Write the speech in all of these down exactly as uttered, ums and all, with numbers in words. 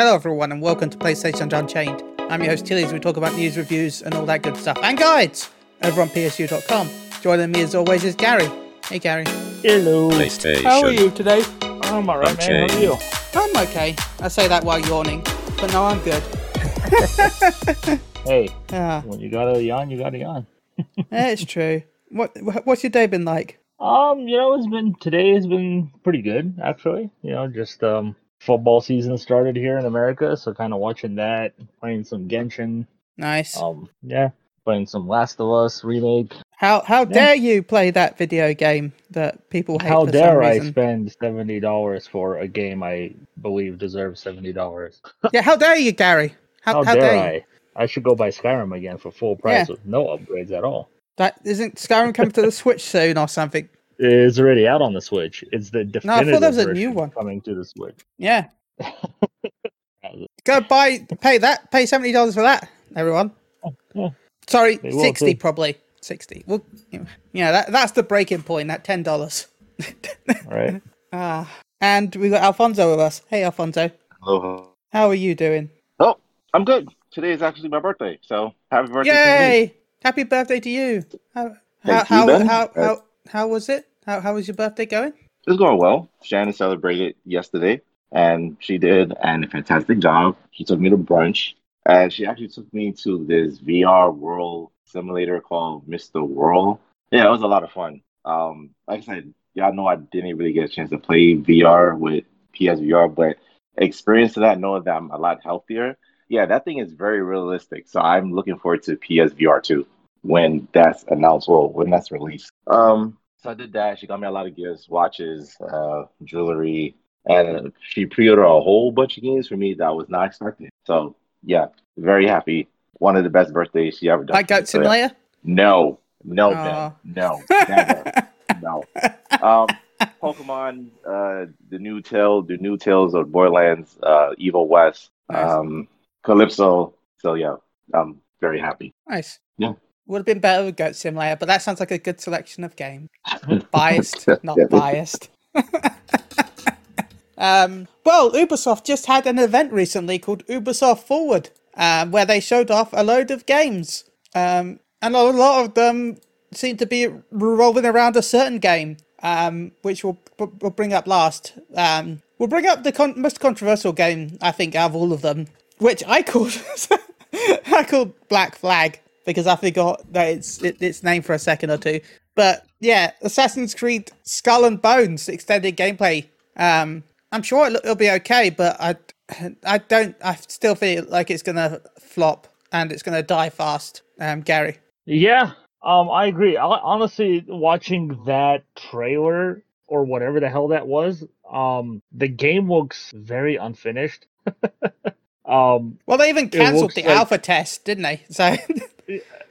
Hello everyone and welcome to PlayStation Unchained. I'm your host Tilly as we talk about news, reviews and all that good stuff and guides over on P S U dot com. Joining me as always is Gary. Hey Gary. Hello. PlayStation. How are you today? I'm alright man, how are you? I'm okay. I say that while yawning, but no, I'm good. Hey, uh, when you gotta yawn, you gotta yawn. That's true. What What's your day been like? Um, you know, it's been, today has been pretty good, actually. You know, just, um, football season started here in America, so kind of watching that, playing some Genshin. Nice. Um, yeah, playing some Last of Us remake. How How yeah. dare you play that video game that people hate how for some reason? How dare I spend seventy dollars for a game I believe deserves seventy dollars? Yeah, how dare you, Gary? How, how, how dare, dare you? I? I should go buy Skyrim again for full price yeah. with no upgrades at all. That isn't Skyrim coming to the Switch soon or something? It's already out on the Switch. It's the definitive no, I thought there was a new one coming to the Switch. Yeah. Go buy, pay that, pay seventy dollars for that, everyone. Oh, yeah. Sorry, they sixty probably. Sixty. Well, yeah, that, that's the breaking point. That ten dollars. Right. Ah, uh, and we got Alfonso with us. Hey, Alfonso. Hello. How are you doing? Oh, I'm good. Today is actually my birthday, so happy birthday! Yay! To me. Happy birthday to you. How how how, you, how, how how how was it? How how was your birthday going? It was going well. Shannon celebrated yesterday, and she did and a fantastic job. She took me to brunch, and she actually took me to this V R world simulator called Mister World. Yeah, it was a lot of fun. Um, like I said, y'all know I didn't really get a chance to play V R with P S V R, but experience that, knowing that I'm a lot healthier. Yeah, that thing is very realistic. So I'm looking forward to P S V R two when that's announced, well, when that's released. Um, so I did that. She got me a lot of gifts, watches, uh, jewelry, and she pre-ordered a whole bunch of games for me that I was not expecting. So yeah, very happy. One of the best birthdays she ever done. Like Goat Simulator? So, yeah. No, no, no, no, never, no. Um, Pokemon, uh, the new tale, the new tales of Borderlands, uh, Evil West. Nice. Um, Calypso, so yeah, I'm very happy. Nice. Yeah. Would have been better with Goat Simulator, but that sounds like a good selection of game. Biased, not biased. um, well, Ubisoft just had an event recently called Ubisoft Forward, uh, where they showed off a load of games. Um, and a lot of them seem to be revolving around a certain game, um, which we'll, we'll bring up last. Um, we'll bring up the con- most controversial game, I think, out of all of them. Which I called, I called Black Flag because I forgot that it's it, its name for a second or two. But yeah, Assassin's Creed Skull and Bones extended gameplay. Um, I'm sure it'll, it'll be okay, but I, I don't. I still feel like it's gonna flop and it's gonna die fast. Um, Gary. Yeah, um, I agree. I, honestly, watching that trailer or whatever the hell that was, um, the game looks very unfinished. Um, well, they even cancelled the like, alpha test, didn't they? So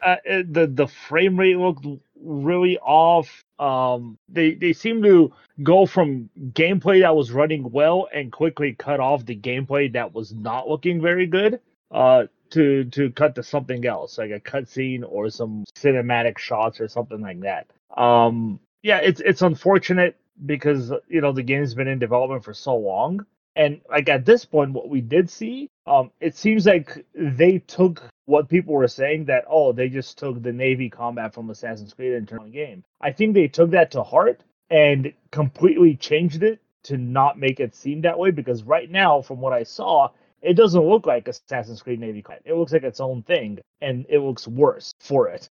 uh, the the frame rate looked really off. Um, they they seem to go from gameplay that was running well and quickly cut off the gameplay that was not looking very good. Uh, to to cut to something else, like a cutscene or some cinematic shots or something like that. Um, yeah, it's it's unfortunate because you know the game's been in development for so long. And like at this point, what we did see, um, it seems like they took what people were saying that, oh, they just took the Navy combat from Assassin's Creed and turned on the game. I think they took that to heart and completely changed it to not make it seem that way. Because right now, from what I saw, it doesn't look like Assassin's Creed Navy combat. It looks like its own thing, and it looks worse for it.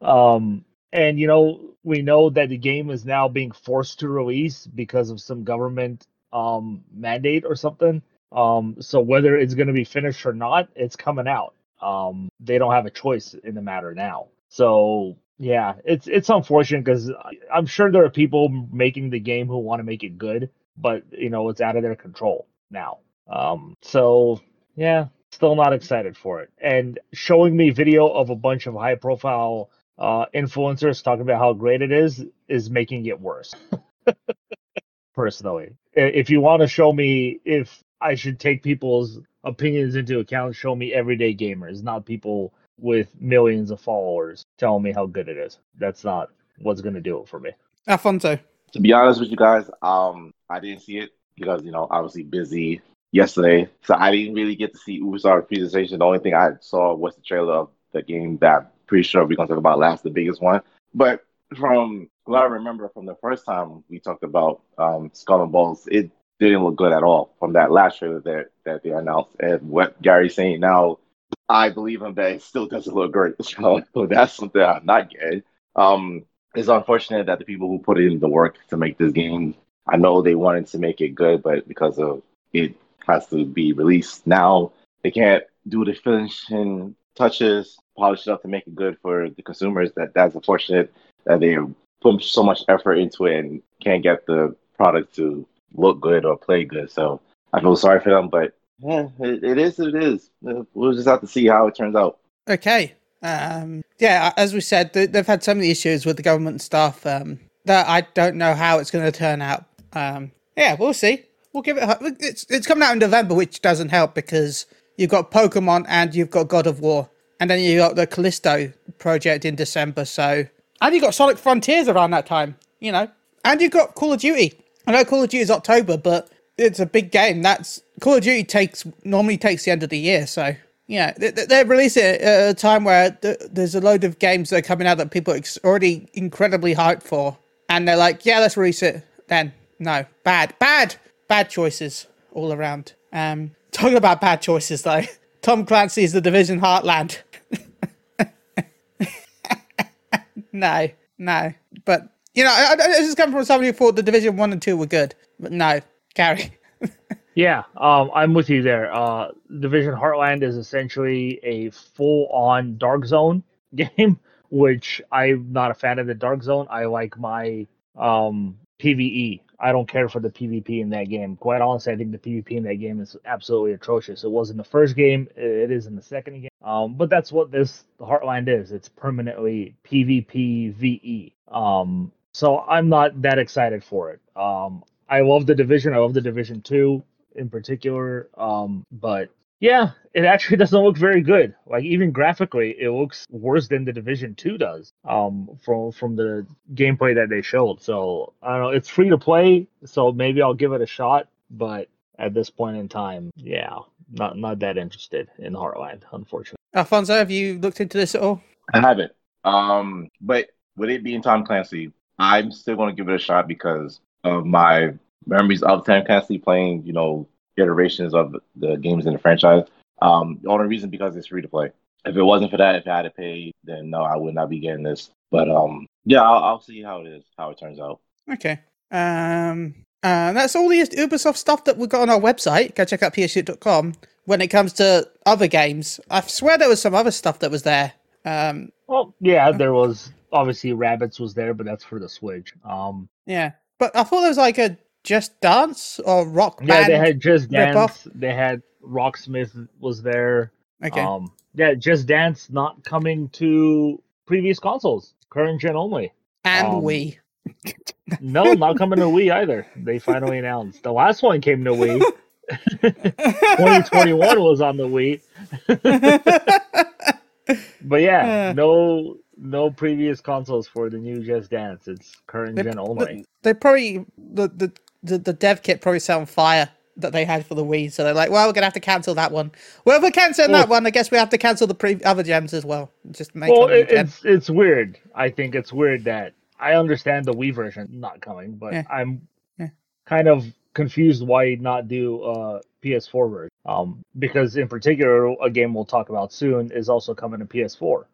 um, and, you know, we know that the game is now being forced to release because of some government um mandate or something, um so whether it's going to be finished or not, it's coming out. Um they don't have a choice in the matter now, so yeah, it's it's unfortunate because I'm sure there are people making the game who want to make it good, but you know it's out of their control now. Um so yeah, still not excited for it. And showing me video of a bunch of high profile uh influencers talking about how great it is is making it worse. Personally, if you want to show me if I should take people's opinions into account, show me everyday gamers, not people with millions of followers telling me how good it is. That's not what's going to do it for me. Alfonso. To be honest with you guys, um, I didn't see it because, you know, obviously busy yesterday, so I didn't really get to see Ubisoft's presentation. The only thing I saw was the trailer of the game that I'm pretty sure we're going to talk about last, the biggest one. But from what I remember from the first time we talked about um, Skull and Bones, it didn't look good at all from that last trailer that, that they announced. And what Gary's saying now, I believe him that it still doesn't look great. So that's something I'm not getting. Um, it's unfortunate that the people who put in the work to make this game, I know they wanted to make it good, but because of it has to be released now, they can't do the finishing touches, polish it up to make it good for the consumers. That That's unfortunate that they put so much effort into it and can't get the product to look good or play good. So I feel sorry for them, but yeah, it, it is what it is. We'll just have to see how it turns out. Okay. Um, yeah, as we said, they've had so many issues with the government stuff um, that I don't know how it's going to turn out. Um, yeah, we'll see. We'll give it. A, it's it's coming out in November, which doesn't help because you've got Pokemon and you've got God of War, and then you got the Callisto project in December. So, and you got Sonic Frontiers around that time, you know, and you've got Call of Duty. I know Call of Duty is October, but it's a big game. That's Call of Duty takes normally takes the end of the year. So yeah, they, they release it at a time where th- there's a load of games that are coming out that people are ex- already incredibly hyped for, and they're like, yeah, let's release it then. No, bad, bad. Bad choices all around. Um, talking about bad choices, though, Tom Clancy's The Division Heartland. no, no. But, you know, I, I, this is coming from somebody who thought The Division one and two were good. But no, Gary. yeah, um, I'm with you there. Uh, Division Heartland is essentially a full-on Dark Zone game, which I'm not a fan of the Dark Zone. I like my um, PvE. I don't care for the PvP in that game. Quite honestly, I think the PvP in that game is absolutely atrocious. It was in the first game. It is in the second game. Um, but that's what this the Heartland is. It's permanently PvP V E. Um, so I'm not that excited for it. Um, I love The Division. I love The Division two in particular. Um, but yeah, it actually doesn't look very good. Like, even graphically, it looks worse than The Division two does um, from from the gameplay that they showed. So, I don't know. It's free to play, so maybe I'll give it a shot. But at this point in time, yeah, not not that interested in Heartland, unfortunately. Alfonso, have you looked into this at all? I haven't. Um, but with it being Tom Clancy, I'm still going to give it a shot because of my memories of Tom Clancy playing, you know, iterations of the games in the franchise. Um, the only reason because it's free to play. If it wasn't for that, if I had to pay, then no, I would not be getting this. But um, yeah, I'll, I'll see how it is, how it turns out. Okay. Um, uh, that's all the Ubisoft stuff that we've got on our website. Go check out P S U dot com. When it comes to other games, I swear there was some other stuff that was there. Um, well, yeah, there was. Obviously, Rabbids was there, but that's for the Switch. Um, yeah, but I thought there was like a Just Dance or Rock Band? Yeah, they had Just Dance. Rip-off. They had Rocksmith was there. Okay. Um, yeah, Just Dance not coming to previous consoles, current gen only. And um, Wii. No, not coming to Wii either. They finally announced. The last one came to Wii. twenty twenty-one was on the Wii. But yeah, no... No previous consoles for the new Just Dance. It's current they, gen only. They probably the, the the dev kit probably set on fire that they had for the Wii. So they're like, well, we're gonna have to cancel that one. Well, if we're canceling well, that one, I guess we have to cancel the pre- other gems as well. Just make well, it, it's it's weird. I think it's weird that I understand the Wii version not coming, but yeah. I'm yeah. kind of confused why not do uh P S four version. Um, because in particular, a game we'll talk about soon is also coming to P S four.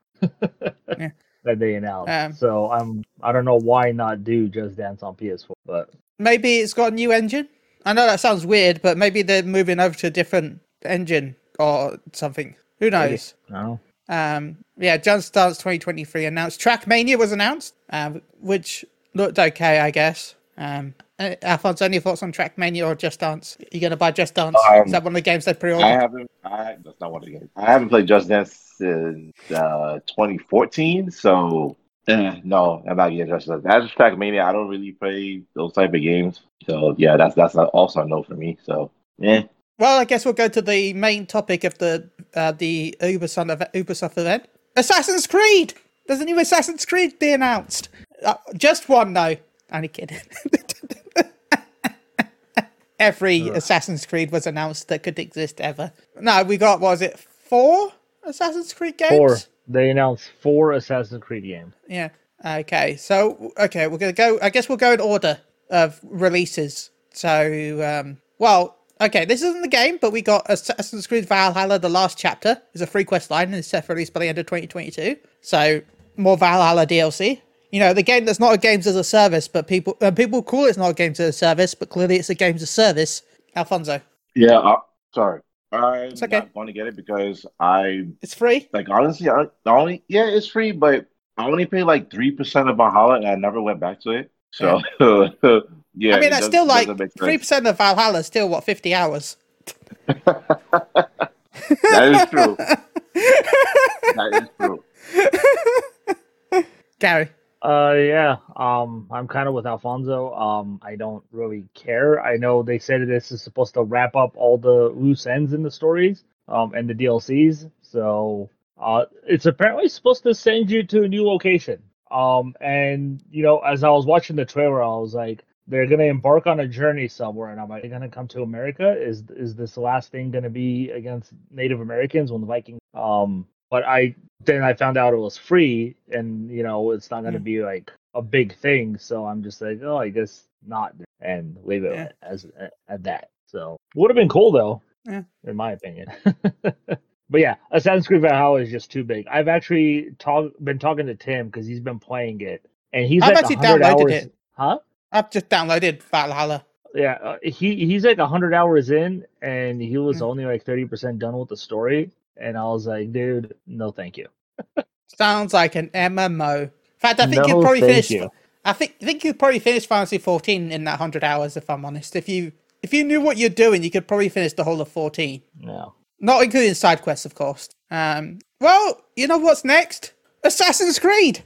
yeah. That they announced. Um, so I'm I don't know why not do Just Dance on P S four, but maybe it's got a new engine. I know that sounds weird, but maybe they're moving over to a different engine or something. Who knows? No. Um. Yeah. Just Dance twenty twenty-three announced. Trackmania was announced, um, which looked okay, I guess. Um. Alfonso, any thoughts on Trackmania or Just Dance? You're gonna buy Just Dance? Um, Is that one of the games they pre-ordered? I haven't. I, that's not one of the games. I haven't played Just Dance since uh, twenty fourteen, so uh, no, I'm not getting Just Dance. As for Trackmania, I don't really play those type of games, so yeah, that's that's also a no for me. So yeah. Well, I guess we'll go to the main topic of the uh, the Ubisoft Ubisoft event. Assassin's Creed. There's a new Assassin's Creed being announced. Uh, just one, though. Only kidding. every Ugh. Assassin's Creed was announced that could exist ever. No, we got, what was it, four Assassin's Creed games? Four. They announced four Assassin's Creed games. Yeah. Okay. So, okay, we're going to go, I guess we'll go in order of releases. So, um, well, okay, this isn't the game, but we got Assassin's Creed Valhalla, the last chapter. It's a free quest line and it's set for release by the end of twenty twenty-two. So, more Valhalla D L C. You know, the game that's not a games as a service, but people uh, people call it's not a games as a service, but clearly it's a games as a service. Alfonso. Yeah, uh, sorry. I'm it's okay. not going to get it because I... It's free? Like, honestly, I only... Yeah, it's free, but I only paid like three percent of Valhalla and I never went back to it. So, yeah. yeah I mean, that's does, still like three percent of Valhalla is still, what, fifty hours? That is true. That is true. Gary. Uh yeah, um I'm kind of with Alfonso. Um I don't really care. I know they said this is supposed to wrap up all the loose ends in the stories, um and the D L Cs. So, uh it's apparently supposed to send you to a new location. Um and you know, as I was watching the trailer, I was like, they're going to embark on a journey somewhere, and I'm like, are they going to come to America? Is is this last thing going to be against Native Americans when the Vikings um But I then I found out it was free, and you know it's not going to yeah. be like a big thing. So I'm just like, oh, I guess not, and leave it yeah. as at, at that. So would have been cool though, yeah. in my opinion. But yeah, Assassin's Creed Valhalla is just too big. I've actually talk, been talking to Tim because he's been playing it, and he's I've like actually downloaded hours, it. Huh? I've just downloaded Valhalla. Yeah, uh, he he's like a hundred hours in, and he was mm. only like thirty percent done with the story. And I was like, dude, no, thank you. Sounds like an M M O. In fact, I think no, you'd probably finish. You. I think I think you'd probably finish Final Fantasy fourteen in that hundred hours. If I'm honest, if you if you knew what you're doing, you could probably finish the whole of fourteen. No, not including side quests, of course. Um, well, you know what's next? Assassin's Creed.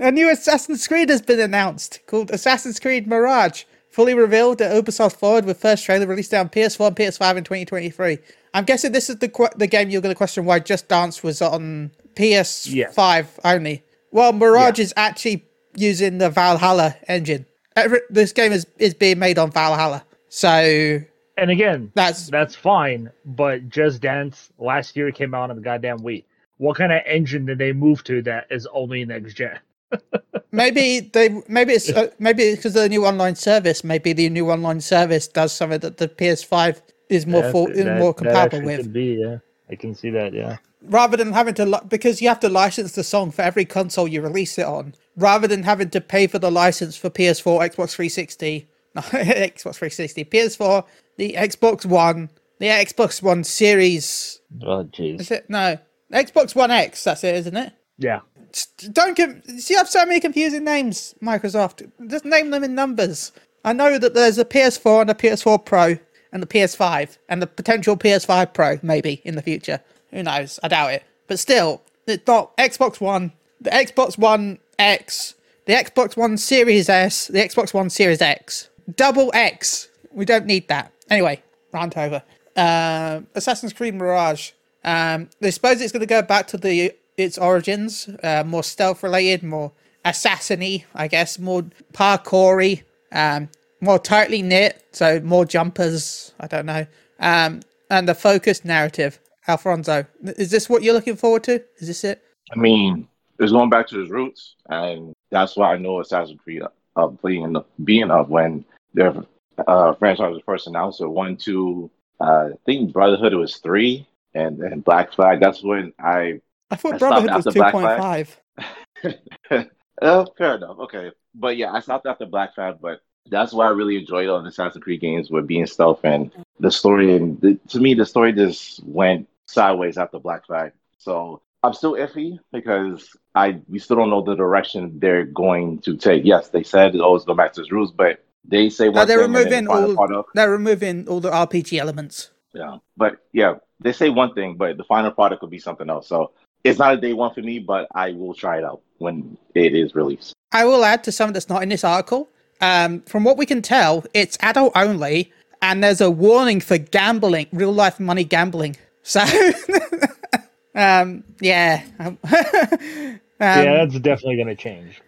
A new Assassin's Creed has been announced, called Assassin's Creed Mirage, fully revealed at Ubisoft Forward with first trailer released on P S four and P S five in twenty twenty-three. I'm guessing this is the qu- the game you're going to question why Just Dance was on P S five yeah. only. Well, Mirage yeah. is actually using the Valhalla engine. Every, this game is, is being made on Valhalla. So, and again, that's that's fine, but Just Dance last year came out on the goddamn Wii. What kind of engine did they move to that is only next gen? maybe they maybe it's uh, maybe because the new online service maybe the new online service does something that the P S five is more yeah, for, is that, more compatible with. Could be, yeah. I can see that, yeah. Rather than having to li- because you have to license the song for every console you release it on, rather than having to pay for the license for P S four, Xbox three sixty, no, Xbox three sixty, P S four, the Xbox One, the Xbox One Series. Oh jeez. Is it no Xbox One X? That's it, isn't it? Yeah. Don't give. See, you have so many confusing names, Microsoft. Just name them in numbers. I know that there's a P S four and a P S four Pro and the P S five and the potential P S five Pro maybe in the future. Who knows? I doubt it. But still, it's not Xbox One, the Xbox One X, the Xbox One Series S, the Xbox One Series X. Double X. We don't need that. Anyway, rant over. Uh, Assassin's Creed Mirage. Um, I suppose it's going to go back to the its origins, uh, more stealth related, more assassiny, I guess, more parkoury, um, more tightly knit, so more jumpers, I don't know, um, and a focused narrative. Alfonso, is this what you're looking forward to? Is this it? I mean, it's going back to its roots, and that's why I know Assassin's Creed of being being of when their uh, franchise was first announced. So one, two, uh, I think Brotherhood was three, and then Black Flag. That's when I. I thought I Brotherhood was two point five. Oh, fair enough. Okay. But yeah, I stopped after Black Flag, but that's why I really enjoyed all the Assassin's Creed games with being stealth and the story. And the, to me, the story just went sideways after Black Flag. So I'm still iffy because I we still don't know the direction they're going to take. Yes, they said it always go back to its roots, but they say one they're thing removing and all, the product, they're removing all the R P G elements. Yeah. But yeah, they say one thing, but the final product could be something else. So it's not a day one for me, but I will try it out when it is released. I will add to something that's not in this article. Um, from what we can tell, it's adult only, and there's a warning for gambling, real life money gambling. So, um, yeah. Um, yeah, that's definitely going to change.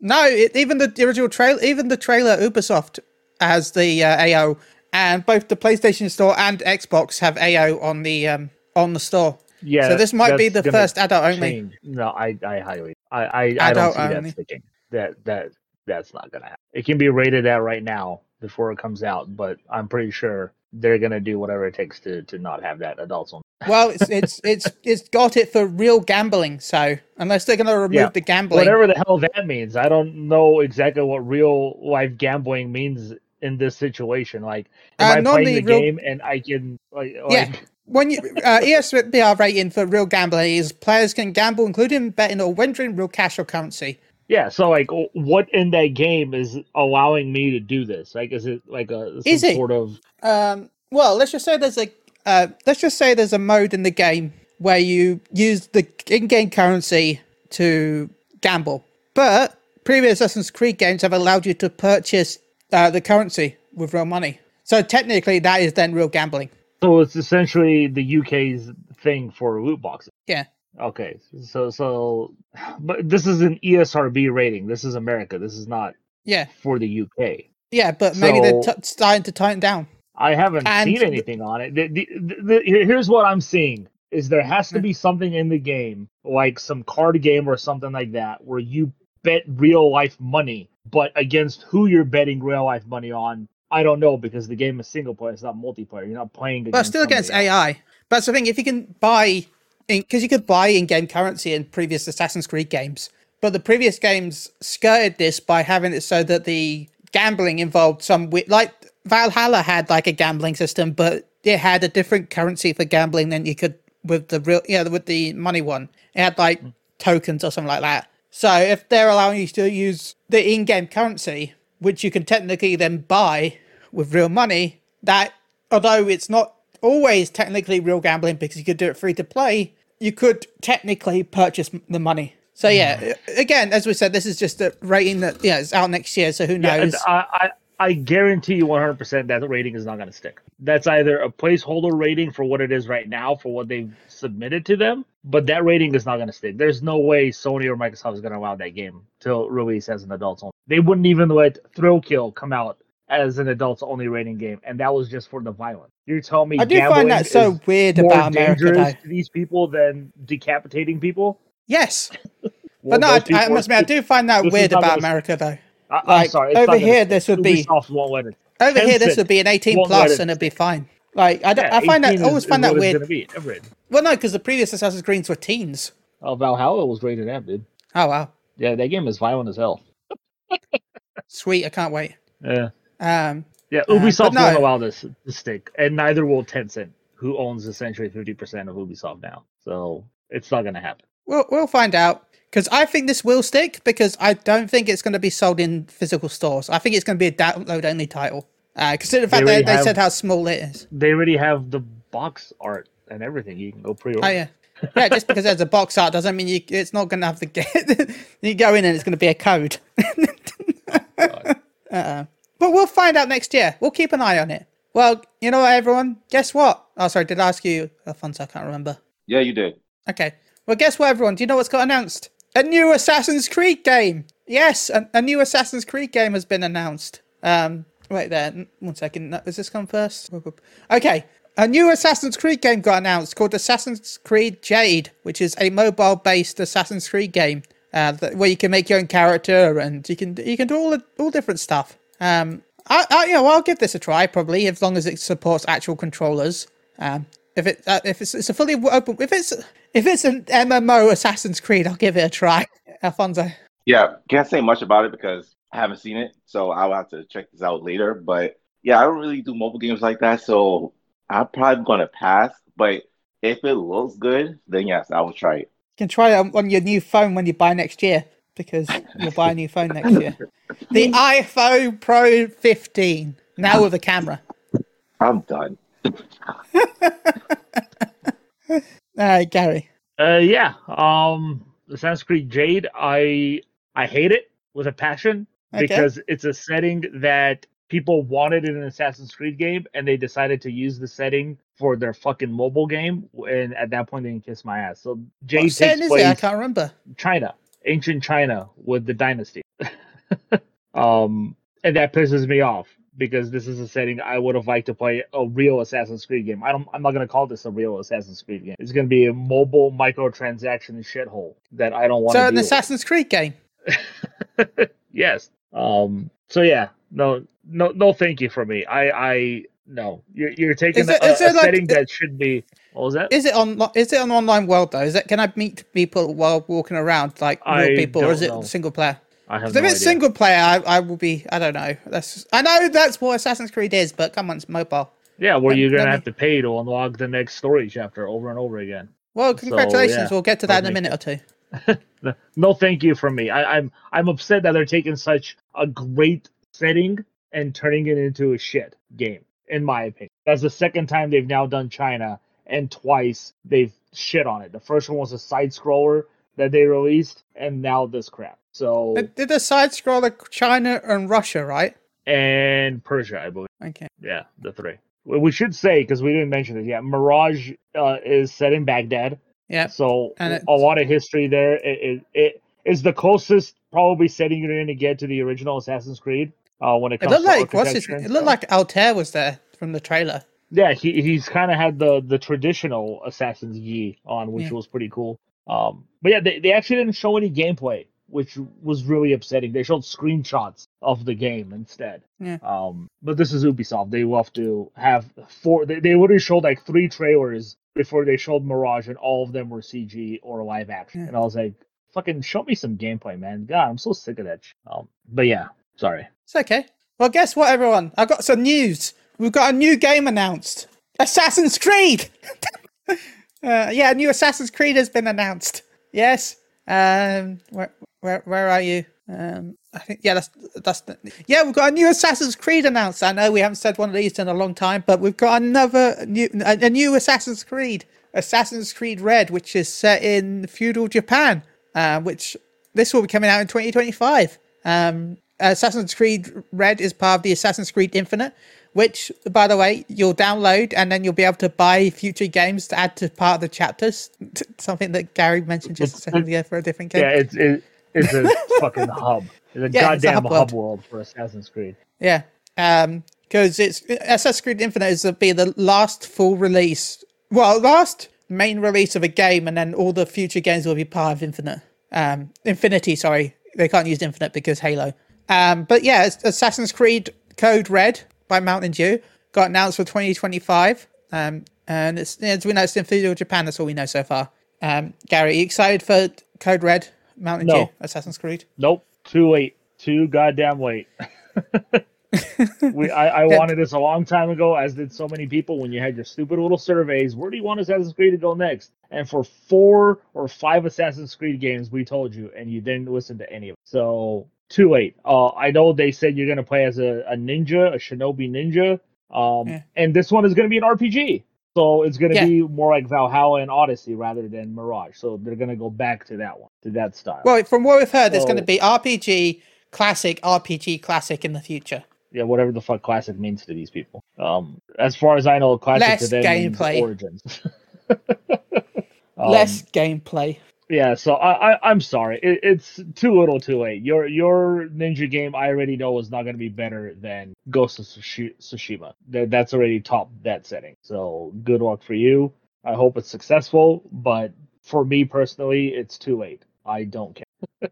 No, it, even the original trailer, even the trailer Ubisoft has the uh, A O, and both the PlayStation Store and Xbox have A O on the um, on the store. Yeah, so this might be the first adult only. Change. No, I, I highly, I, I, I don't see only. that sticking. That that that's not gonna happen. It can be rated at right now before it comes out, but I'm pretty sure they're gonna do whatever it takes to, to not have that adults on. Well, it's it's it's it's got it for real gambling. So unless they're gonna remove yeah. the gambling, whatever the hell that means, I don't know exactly what real life gambling means in this situation. Like, am uh, I playing the real... game and I can like, yeah. like... When you uh, E S R B R rating for real gambling is players can gamble, including betting or wagering real cash or currency. Yeah, so like, what in that game is allowing me to do this? Like, is it like a some is it? sort of? Um, well, let's just say there's a uh, let's just say there's a mode in the game where you use the in-game currency to gamble. But previous Assassin's Creed games have allowed you to purchase uh, the currency with real money. So technically, that is then real gambling. So it's essentially the U K's thing for loot boxes. Yeah. Okay. So, so, but this is an E S R B rating. This is America. This is not. Yeah. For the U K. Yeah, but so maybe they're t- starting to tighten down. I haven't and seen anything on it. The, the, the, the, here's what I'm seeing: is there has to be something in the game, like some card game or something like that, where you bet real life money, but against who you're betting real life money on. I don't know, because the game is single player, it's not multiplayer. You're not playing against But still against else. A I. But that's the thing, if you can buy, because you could buy in-game currency in previous Assassin's Creed games, but the previous games skirted this by having it so that the gambling involved some, like Valhalla had like a gambling system, but it had a different currency for gambling than you could with the real, yeah, you know, with the money one. It had like mm. tokens or something like that. So if they're allowing you to use the in-game currency, which you can technically then buy with real money, that although it's not always technically real gambling because you could do it free to play, you could technically purchase the money. So yeah, again, as we said, this is just a rating that yeah it's out next year, so who knows. Yeah, I, I I guarantee you one hundred percent that the rating is not going to stick. That's either a placeholder rating for what it is right now for what they've submitted to them, but that rating is not going to stick. There's no way Sony or Microsoft is going to allow that game to release as an adult only. They wouldn't even let Thrill Kill come out as an adults-only rating game, and that was just for the violence. You're telling me I do gambling find that so is weird more about America, dangerous though. To these people than decapitating people? Yes, well, but no, I, I must admit, I do find that weird about America, though. I, I'm like, sorry, over here this would be over Tencent here this would be an eighteen plus, and it'd be fine. Like I, don't, yeah, I find that is, always find that weird. Be, well, no, because the previous Assassin's Creed were teens. Oh, Valhalla was rated M, dude. Oh wow. Yeah, that game is violent as hell. Sweet, I can't wait. Yeah. Um, yeah, Ubisoft uh, no. won't allow this to stick, and neither will Tencent, who owns essentially fifty percent of Ubisoft now. So it's not going to happen. We'll, we'll find out, because I think this will stick, because I don't think it's going to be sold in physical stores. I think it's going to be a download-only title, uh, considering the fact they, they, have, they said how small it is. They already have the box art and everything. You can go pre-order. Oh, yeah. Yeah, just because there's a box art doesn't mean you, it's not going to have the game. You go in and it's going to be a code. Uh-oh. But we'll find out next year. We'll keep an eye on it. Well, you know what, everyone? Guess what? Oh, sorry, did I ask you, Alfonso? I can't remember. Yeah, you did. Okay. Well, guess what, everyone? Do you know what's got announced? A new Assassin's Creed game. Yes, a, a new Assassin's Creed game has been announced. Um, wait there. One second. Is this come first? Okay. A new Assassin's Creed game got announced called Assassin's Creed Jade, which is a mobile-based Assassin's Creed game uh, that, where you can make your own character and you can you can do all the, all different stuff. Um, I, I, you know, I'll give this a try probably, as long as it supports actual controllers. Um, if it, uh, if it's, it's a fully open, if it's, if it's an M M O Assassin's Creed, I'll give it a try. Alfonso. Yeah, can't say much about it because I haven't seen it, so I'll have to check this out later. But yeah, I don't really do mobile games like that, so I'm probably gonna pass. But if it looks good, then yes, I will try it. You can try it on, on your new phone when you buy next year. Because you'll buy a new phone next year. The iPhone Pro fifteen. Now with a camera. I'm done. All right, Gary. Uh, yeah. Um, Assassin's Creed Jade, I I hate it with a passion. Okay. Because it's a setting that people wanted in an Assassin's Creed game. And they decided to use the setting for their fucking mobile game. And at that point, they can kiss my ass. So Jade what takes is place it? I can't remember. China. Ancient China with the dynasty. um, and that pisses me off because this is a setting I would have liked to play a real Assassin's Creed game. I don't, I'm not going to call this a real Assassin's Creed game. It's going to be a mobile microtransaction shithole that I don't want to do. So an Assassin's with. Creed game? Yes. Um, so yeah, no, no, no. Thank you for me. I, I no. You're, you're taking is a, it, a, a like, setting that should be. What was that? Is it on? Is it an online world though? Is it? Can I meet people while walking around, like I real people, or is it know. single player? I have no if it's idea. Single player, I, I will be. I don't know. That's just, I know that's what Assassin's Creed is, but come on, it's mobile. Yeah, well, let, you're gonna me... have to pay to unlock the next story chapter over and over again. Well, congratulations. So, yeah, we'll get to that in a minute it. or two. No, thank you from me. I, I'm I'm upset that they're taking such a great setting and turning it into a shit game. In my opinion, that's the second time they've now done China, and twice they've shit on it. The first one was a side scroller that they released, and now this crap. So they did a side scroller China and Russia, right? And Persia, I believe. Okay. Yeah, the three. We should say, because we didn't mention it yet, Mirage uh, is set in Baghdad. Yeah. So and a lot of history there. It, it, it is the closest probably setting you're going to get to the original Assassin's Creed uh, when it comes it to like, architecture. It looked like Altair was there from the trailer. Yeah, he he's kind of had the, the traditional Assassin's Yi on, which yeah. was pretty cool. Um, but yeah, they, they actually didn't show any gameplay, which was really upsetting. They showed screenshots of the game instead. Yeah. Um, but this is Ubisoft. They love to have four... They, they literally showed like three trailers before they showed Mirage, and all of them were C G or live action. Yeah. And I was like, fucking show me some gameplay, man. God, I'm so sick of that shit. Um, but yeah, sorry. It's okay. Well, guess what, everyone? I've got some news. We've got a new game announced. Assassin's Creed! uh, yeah, a new Assassin's Creed has been announced. Yes. Um, where, where, where are you? Um, I think, yeah, that's, that's, yeah, we've got a new Assassin's Creed announced. I know we haven't said one of these in a long time, but we've got another new, a, a new Assassin's Creed, Assassin's Creed Red, which is set in feudal Japan, uh, which this will be coming out in twenty twenty-five. Um, Assassin's Creed Red is part of the Assassin's Creed Infinite, which, by the way, you'll download and then you'll be able to buy future games to add to part of the chapters. Something that Gary mentioned just a second ago for a different game. Yeah, it's it, it's a fucking hub. It's a yeah, goddamn it's a hub, hub world. world for Assassin's Creed. Yeah, because um, it's Assassin's Creed Infinite is to be the last full release, well, last main release of a game, and then all the future games will be part of Infinite. Um, Infinity, sorry, they can't use Infinite because Halo. Um, but yeah, it's Assassin's Creed Code Red by Mountain Dew got announced for twenty twenty-five, um and it's, as we know, it's in feudal Japan. That's all we know so far. um Gary, are you excited for Code Red, Mountain no. Dew, Assassin's Creed? Nope, too late, too goddamn late. we i, I wanted this a long time ago, as did so many people, when you had your stupid little surveys, where do you want Assassin's Creed to go next? And for four or five Assassin's Creed games we told you, and you didn't listen to any of it. So too late. Uh, I know they said you're going to play as a, a ninja, a shinobi ninja, um, yeah. and this one is going to be an R P G. So it's going to yeah. be more like Valhalla and Odyssey rather than Mirage. So they're going to go back to that one, to that style. Well, from what we've heard, so, it's going to be R P G classic, R P G classic in the future. Yeah, whatever the fuck classic means to these people. Um, as far as I know, classic Less to them gameplay. means Origins. um, Less gameplay. Yeah, so I, I, I'm sorry. It, it's too little too late. Your your ninja game, I already know, is not going to be better than Ghost of Tsushima. That, that's already topped that setting. So good luck for you. I hope it's successful, but for me personally, it's too late. I don't care.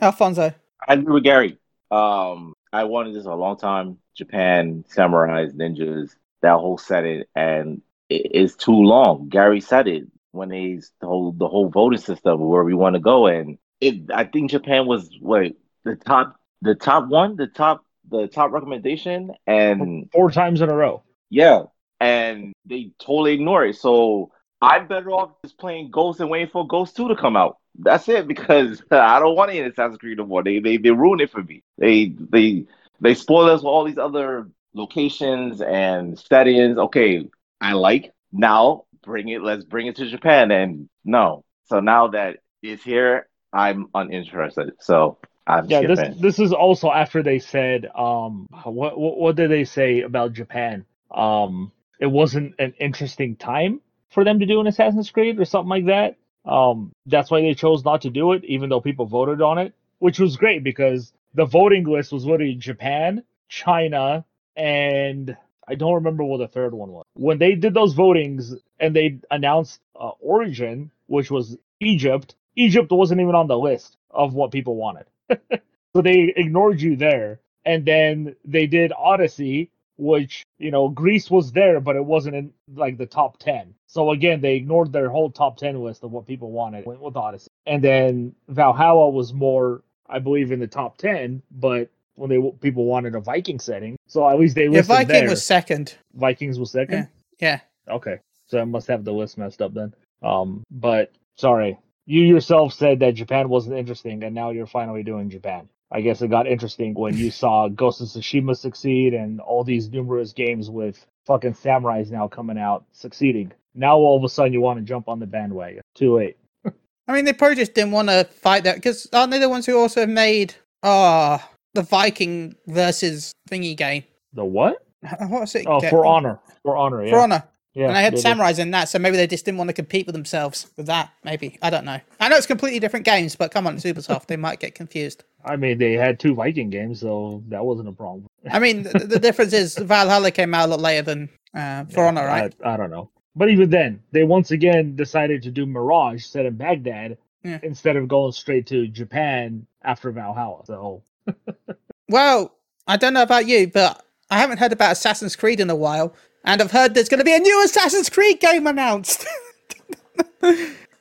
Alfonso. I agree with Gary. Um, I wanted this a long time. Japan, samurais, ninjas, that whole setting, and it is too long. Gary said it. When they the whole the whole voting system where we want to go, and it, I think Japan was wait the top the top one the top the top recommendation, and four times in a row. Yeah, and they totally ignore it. So I'm better off just playing Ghost and waiting for Ghost two to come out. That's it, because I don't want any Assassin's Creed anymore. They they they ruin it for me. They they they spoil us with all these other locations and settings. Okay, I like now. Bring it, let's bring it to Japan. And no, so now that it's here, I'm uninterested. So I'm yeah, skipping. this this is also after they said, um, what, what what did they say about Japan? Um, it wasn't an interesting time for them to do an Assassin's Creed or something like that. Um, that's why they chose not to do it, even though people voted on it, which was great because the voting list was literally Japan, China, and I don't remember what the third one was. When they did those votings and they announced uh, Origin, which was Egypt, Egypt wasn't even on the list of what people wanted. So they ignored you there. And then they did Odyssey, which, you know, Greece was there, but it wasn't in, like, the top ten. So, again, they ignored their whole top ten list of what people wanted, went with Odyssey. And then Valhalla was more, I believe, in the top ten, but when they people wanted a Viking setting. So, at least they listed yeah, Viking there. Viking was second. Vikings was second? Yeah. yeah. Okay. So, I must have the list messed up then. Um, but, sorry. You yourself said that Japan wasn't interesting, and now you're finally doing Japan. I guess it got interesting when you saw Ghost of Tsushima succeed and all these numerous games with fucking samurais now coming out succeeding. Now all of a sudden you want to jump on the bandwagon. Too late. I mean, they probably just didn't want to fight that, because aren't they the ones who also made uh, the Viking versus thingy game? The what? What was it? Oh, For Honor. For Honor, yeah. For Honor. Yeah, and they had they samurais did. in that, so maybe they just didn't want to compete with themselves with that, maybe. I don't know. I know it's completely different games, but come on, it's Ubisoft. They might get confused. I mean, they had two Viking games, so that wasn't a problem. I mean, the, the difference is Valhalla came out a lot later than uh, For yeah, Honor, right? I, I don't know. But even then, they once again decided to do Mirage set in Baghdad yeah. instead of going straight to Japan after Valhalla. So, well, I don't know about you, but I haven't heard about Assassin's Creed in a while. And I've heard there's going to be a new Assassin's Creed game announced.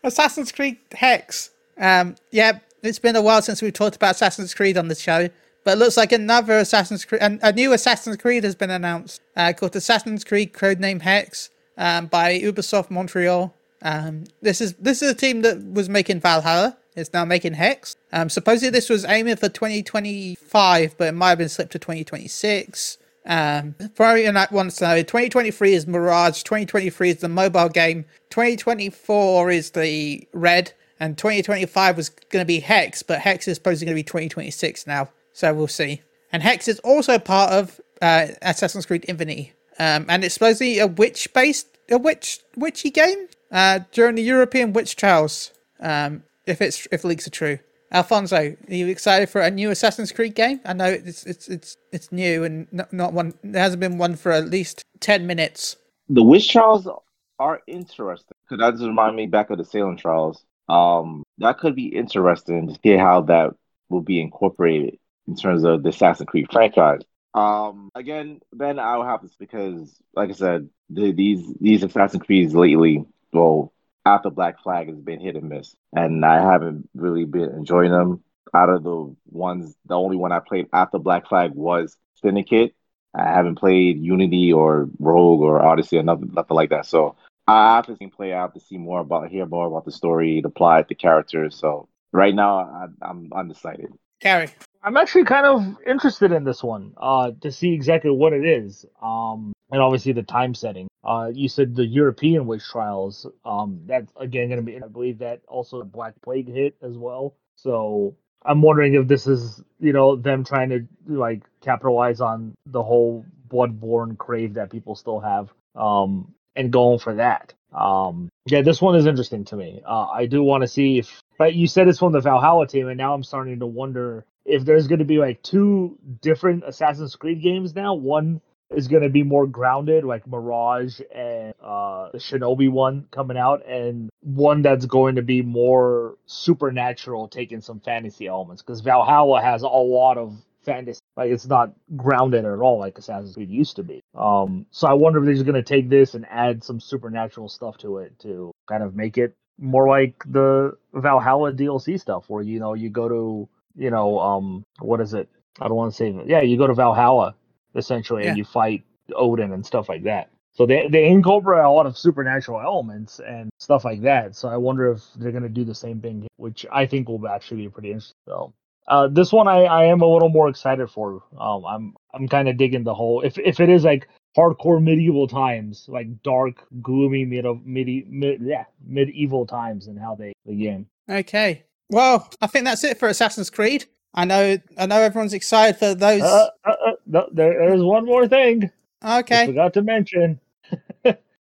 Assassin's Creed Hex. Um, yeah, it's been a while since we've talked about Assassin's Creed on the show. But it looks like another Assassin's Creed, a new Assassin's Creed has been announced. Uh, called Assassin's Creed Codename Hex um, by Ubisoft Montreal. Um, this is this is a team that was making Valhalla. It's now making Hex. Um, supposedly this was aiming for twenty twenty-five, but it might have been slipped to twenty twenty-six. Um, probably in that one, so twenty twenty-three is Mirage, twenty twenty-three is the mobile game, twenty twenty-four is the Red, and twenty twenty-five was going to be Hex, but Hex is supposedly going to be twenty twenty-six now, so we'll see. And Hex is also part of uh, Assassin's Creed Infinite, um, and it's supposedly a witch-based, a witch, witchy game uh, during the European witch trials, um, if it's if leaks are true. Alfonso, are you excited for a new Assassin's Creed game? I know it's it's it's it's new and not, not one. There hasn't been one for at least ten minutes. The witch trials are interesting. Could that just remind me back of the Salem trials? Um, that could be interesting to see how that will be incorporated in terms of the Assassin's Creed franchise. Um, again, then I'll have this because, like I said, the, these these Assassin's Creeds lately, well. After Black Flag has been hit and miss, and I haven't really been enjoying them. Out of the ones, the only one I played after Black Flag was Syndicate. I haven't played Unity or Rogue or Odyssey or nothing, nothing like that. So I have to see play. I have to see more about, hear more about the story, the plot, the characters. So right now, I, I'm undecided. Carrie, I'm actually kind of interested in this one uh, to see exactly what it is, um, and obviously the time setting. Uh, you said the European witch trials. Um, that's again going to be. I believe that also the Black Plague hit as well. So I'm wondering if this is, you know, them trying to like capitalize on the whole Bloodborne crave that people still have, um, and going for that. Um, yeah, this one is interesting to me. Uh, I do want to see if. But you said it's from the Valhalla team, and now I'm starting to wonder if there's going to be like two different Assassin's Creed games now. One is going to be more grounded, like Mirage and uh, the Shinobi one coming out, and one that's going to be more supernatural, taking some fantasy elements, because Valhalla has a lot of fantasy. Like, it's not grounded at all like Assassin's Creed used to be. Um, so I wonder if they're just going to take this and add some supernatural stuff to it to kind of make it more like the Valhalla D L C stuff, where, you know, you go to, you know, um, what is it? I don't want to say it. Yeah, you go to Valhalla, essentially, yeah. and you fight Odin and stuff like that. So they they incorporate a lot of supernatural elements and stuff like that. So I wonder if they're going to do the same thing, which I think will actually be pretty interesting. So uh, this one I, I am a little more excited for. Um, I'm I'm kind of digging the whole. If if it is like hardcore medieval times, like dark, gloomy mid, mid, mid yeah medieval times, and how they the game. Okay, well, I think that's it for Assassin's Creed. I know, I know, everyone's excited for those. Uh, uh, uh, no, there is one more thing. Okay, I forgot to mention.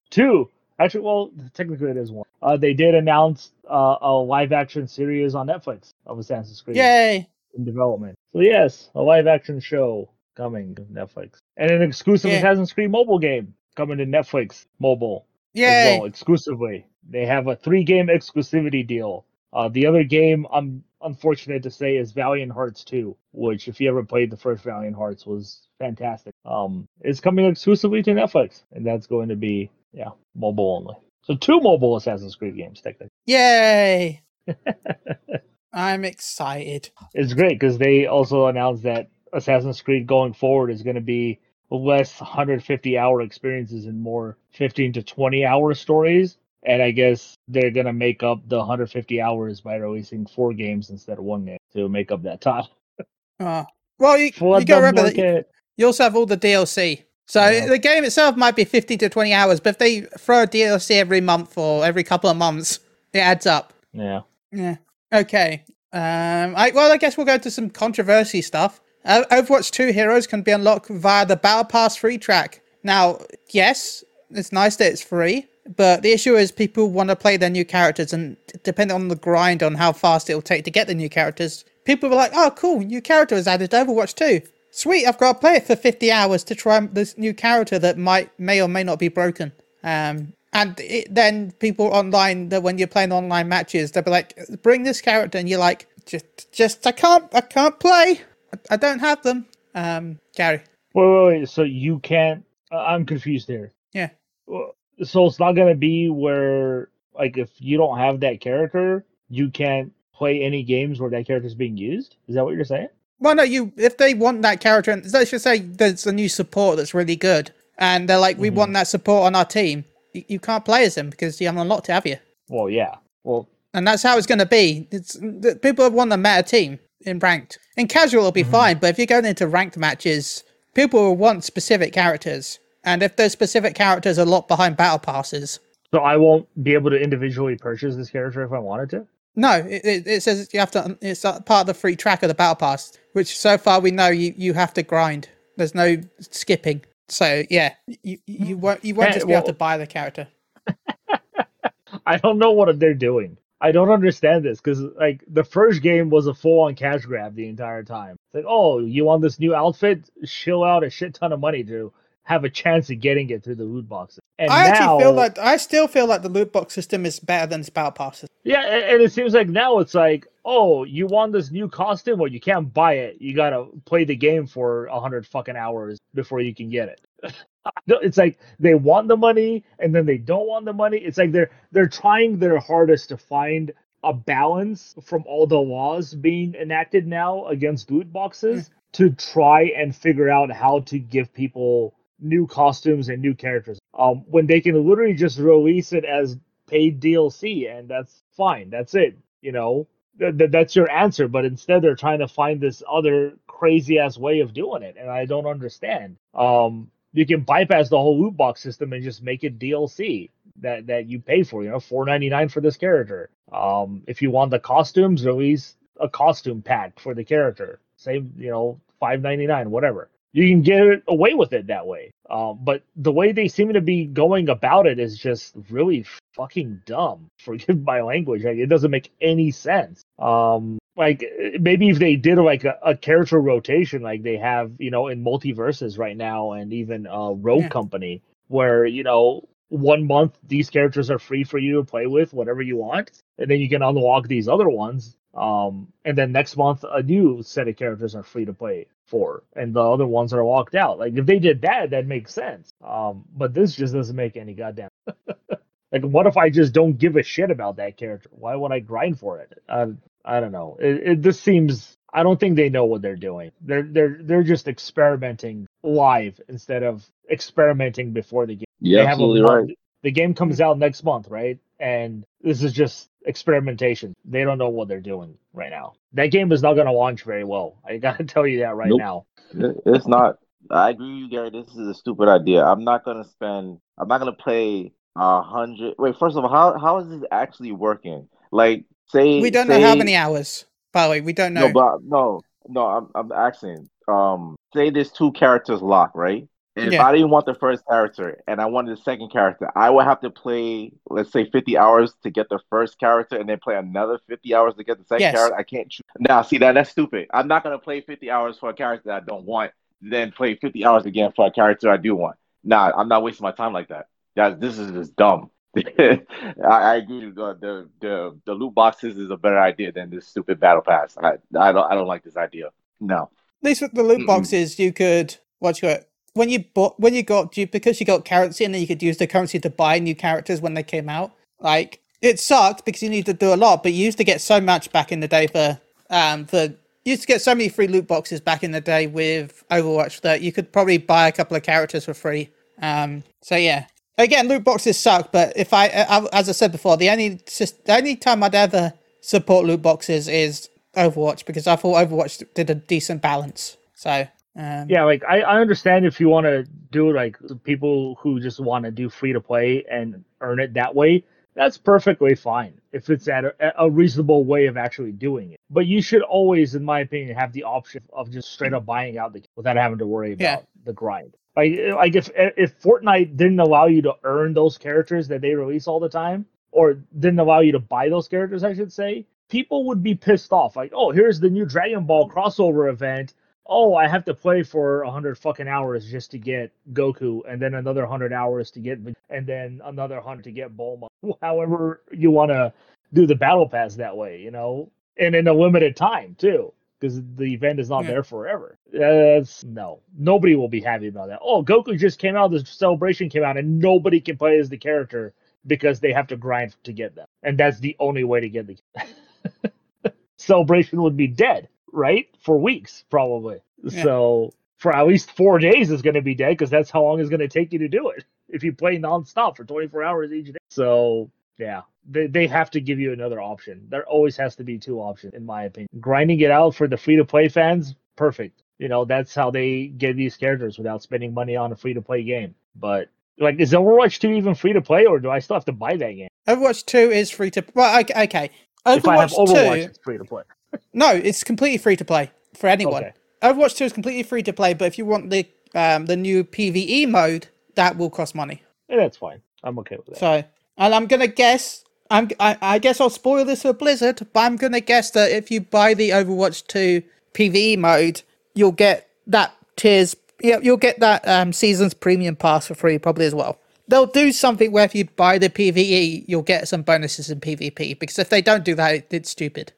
Two, actually, well, technically it is one. Uh, they did announce uh, a live-action series on Netflix of Assassin's Creed. Yay! In development. So yes, a live-action show coming to Netflix. And an exclusive yeah. Assassin's Creed mobile game coming to Netflix mobile Yay. as well, exclusively. They have a three-game exclusivity deal. Uh, the other game, I'm unfortunate to say, is Valiant Hearts two, which, if you ever played the first Valiant Hearts, was fantastic. Um, it's coming exclusively to Netflix, and that's going to be, yeah, mobile only. So two mobile Assassin's Creed games, technically. Yay! I'm excited. It's great, because they also announced that Assassin's Creed going forward is going to be less one hundred fifty hour experiences and more fifteen to twenty hour stories. And I guess they're going to make up the one hundred fifty hours by releasing four games instead of one game to make up that time. uh, well, you, you got to remember that you, you also have all the D L C. So yeah. the game itself might be fifteen to twenty hours, but if they throw a D L C every month or every couple of months, it adds up. Yeah. Yeah. Okay. Um. I, well, I guess we'll go to some controversy stuff. Uh, Overwatch two heroes can be unlocked via the Battle Pass free track. Now, yes, it's nice that it's free, but the issue is people want to play their new characters, and depending on the grind on how fast it'll take to get the new characters, people were like, oh, cool, new character was added to Overwatch two. Sweet, I've got to play it for fifty hours to try this new character that might may or may not be broken. Um, and it, then people online, that when you're playing online matches, they'll be like, bring this character, and you're like, just, just I can't, I can't play. I don't have them. Um, Gary. Wait, wait, wait. So you can't... Uh, I'm confused there. Yeah. So it's not going to be where, like, if you don't have that character, you can't play any games where that character's being used? Is that what you're saying? Well, no, you. If they want that character... And let's just say there's a new support that's really good, and they're like, we mm-hmm. want that support on our team. You, you can't play as him because you haven't unlocked it, have you? Well, yeah. Well, and that's how it's going to be. It's people want the meta team in ranked. In casual, it'll be mm-hmm. fine, but if you're going into ranked matches, people will want specific characters, and if those specific characters are locked behind battle passes. So I won't be able to individually purchase this character if I wanted to? No, it, it, it says you have to. It's part of the free track of the battle pass, which so far we know you, you have to grind. There's no skipping. So yeah, you you won't you won't hey, just be well, able to buy the character. I don't know what they're doing. I don't understand this, because like the first game was a full-on cash grab the entire time. It's like, oh, you want this new outfit? Shill out a shit ton of money to have a chance of getting it through the loot boxes. And I now, actually feel like I still feel like the loot box system is better than battle passes. Yeah, and it seems like now it's like, oh, you want this new costume? Well, you can't buy it. You gotta play the game for a hundred fucking hours before you can get it. It's like they want the money and then they don't want the money. It's like they're they're trying their hardest to find a balance from all the laws being enacted now against loot boxes to try and figure out how to give people new costumes and new characters. Um, when they can literally just release it as paid D L C, and that's fine. That's it. You know, th- th- that's your answer. But instead, they're trying to find this other crazy ass way of doing it, and I don't understand. Um. You can bypass the whole loot box system and just make it D L C that, that you pay for, you know, four ninety-nine for this character. Um, if you want the costumes, release a costume pack for the character. Same, you know, five ninety-nine, whatever. You can get away with it that way. Um, but the way they seem to be going about it is just really fucking dumb. Forgive my language. Like, it doesn't make any sense. Um, like maybe if they did like a, a character rotation, like they have, you know, in Multiverses right now, and even uh, Rogue yeah. Company, where, you know, one month these characters are free for you to play with whatever you want, and then you can unlock these other ones. Um, and then next month a new set of characters are free to play for, and the other ones are locked out. Like if they did that, that makes sense. Um, but this just doesn't make any goddamn. Like what if I just don't give a shit about that character? Why would I grind for it? Uh, I don't know. It, it this seems. I don't think they know what they're doing. They're they're they're just experimenting live instead of experimenting before the game. Yeah, absolutely right. The game comes out next month, right? And this is just experimentation. They don't know what they're doing right now. That game is not going to launch very well. I gotta tell you that right nope. now. It's not. I agree with you, Gary. This is a stupid idea. I'm not gonna spend. I'm not gonna play a hundred. Wait, first of all, how how is this actually working? Like. Say, we don't say, know how many hours, by the way. We don't know. No, but, no, no. I'm, I'm asking. Um, say there's two characters locked, right? And yeah. if I didn't want the first character and I wanted the second character, I would have to play, let's say, fifty hours to get the first character, and then play another fifty hours to get the second yes. character. I can't choose. Now, see that that's stupid. I'm not gonna play fifty hours for a character that I don't want than play fifty hours again for a character I do want. Nah, I'm not wasting my time like that. That this is just dumb. I, I agree. The, the the the loot boxes is a better idea than this stupid battle pass. I I don't I don't like this idea. No. At least with the loot Mm-mm. boxes, you could what you got, when you bought when you got because you got currency, and then you could use the currency to buy new characters when they came out. Like, it sucked because you need to do a lot, but you used to get so much back in the day for um for. You used to get so many free loot boxes back in the day with Overwatch that you could probably buy a couple of characters for free. Um, so yeah, again, loot boxes suck. But if I, I as I said before, the only just, the only time I'd ever support loot boxes is Overwatch, because I thought Overwatch did a decent balance. So um, yeah, like I, I understand if you want to do like people who just want to do free to play and earn it that way. That's perfectly fine if it's at a, a reasonable way of actually doing it. But you should always, in my opinion, have the option of just straight up buying out the without having to worry about yeah. the grind. Like, like if if Fortnite didn't allow you to earn those characters that they release all the time, or didn't allow you to buy those characters, I should say, people would be pissed off. Like, oh, here's the new Dragon Ball crossover event. Oh, I have to play for one hundred fucking hours just to get Goku, and then another one hundred hours to get, and then another one hundred to get Bulma. However you want to do the battle pass that way, you know? And in a limited time, too, because the event is not yeah. there forever. That's, no, nobody will be happy about that. Oh, Goku just came out, the celebration came out, and nobody can play as the character because they have to grind to get them. And that's the only way to get the celebration would be dead. Right? For weeks, probably. Yeah. So for at least four days it's going to be dead, because that's how long it's going to take you to do it if you play nonstop for twenty-four hours each day. So yeah, they they have to give you another option. There always has to be two options, in my opinion. Grinding it out for the free-to-play fans, perfect. You know, that's how they get these characters without spending money on a free-to-play game. But like, is Overwatch two even free-to-play, or do I still have to buy that game? Overwatch two is free-to-play. Well, okay. Overwatch if I have Overwatch, two... it's free-to-play. No, it's completely free to play for anyone. Okay. Overwatch two is completely free to play, but if you want the um, the new PvE mode, that will cost money. Yeah, that's fine. I'm okay with that. So, and I'm gonna guess. I'm. I, I guess I'll spoil this for Blizzard, but I'm gonna guess that if you buy the Overwatch two PvE mode, you'll get that tiers. Yeah, you'll get that um, season's premium pass for free, probably as well. They'll do something where if you buy the PvE, you'll get some bonuses in PvP, because if they don't do that, it, it's stupid.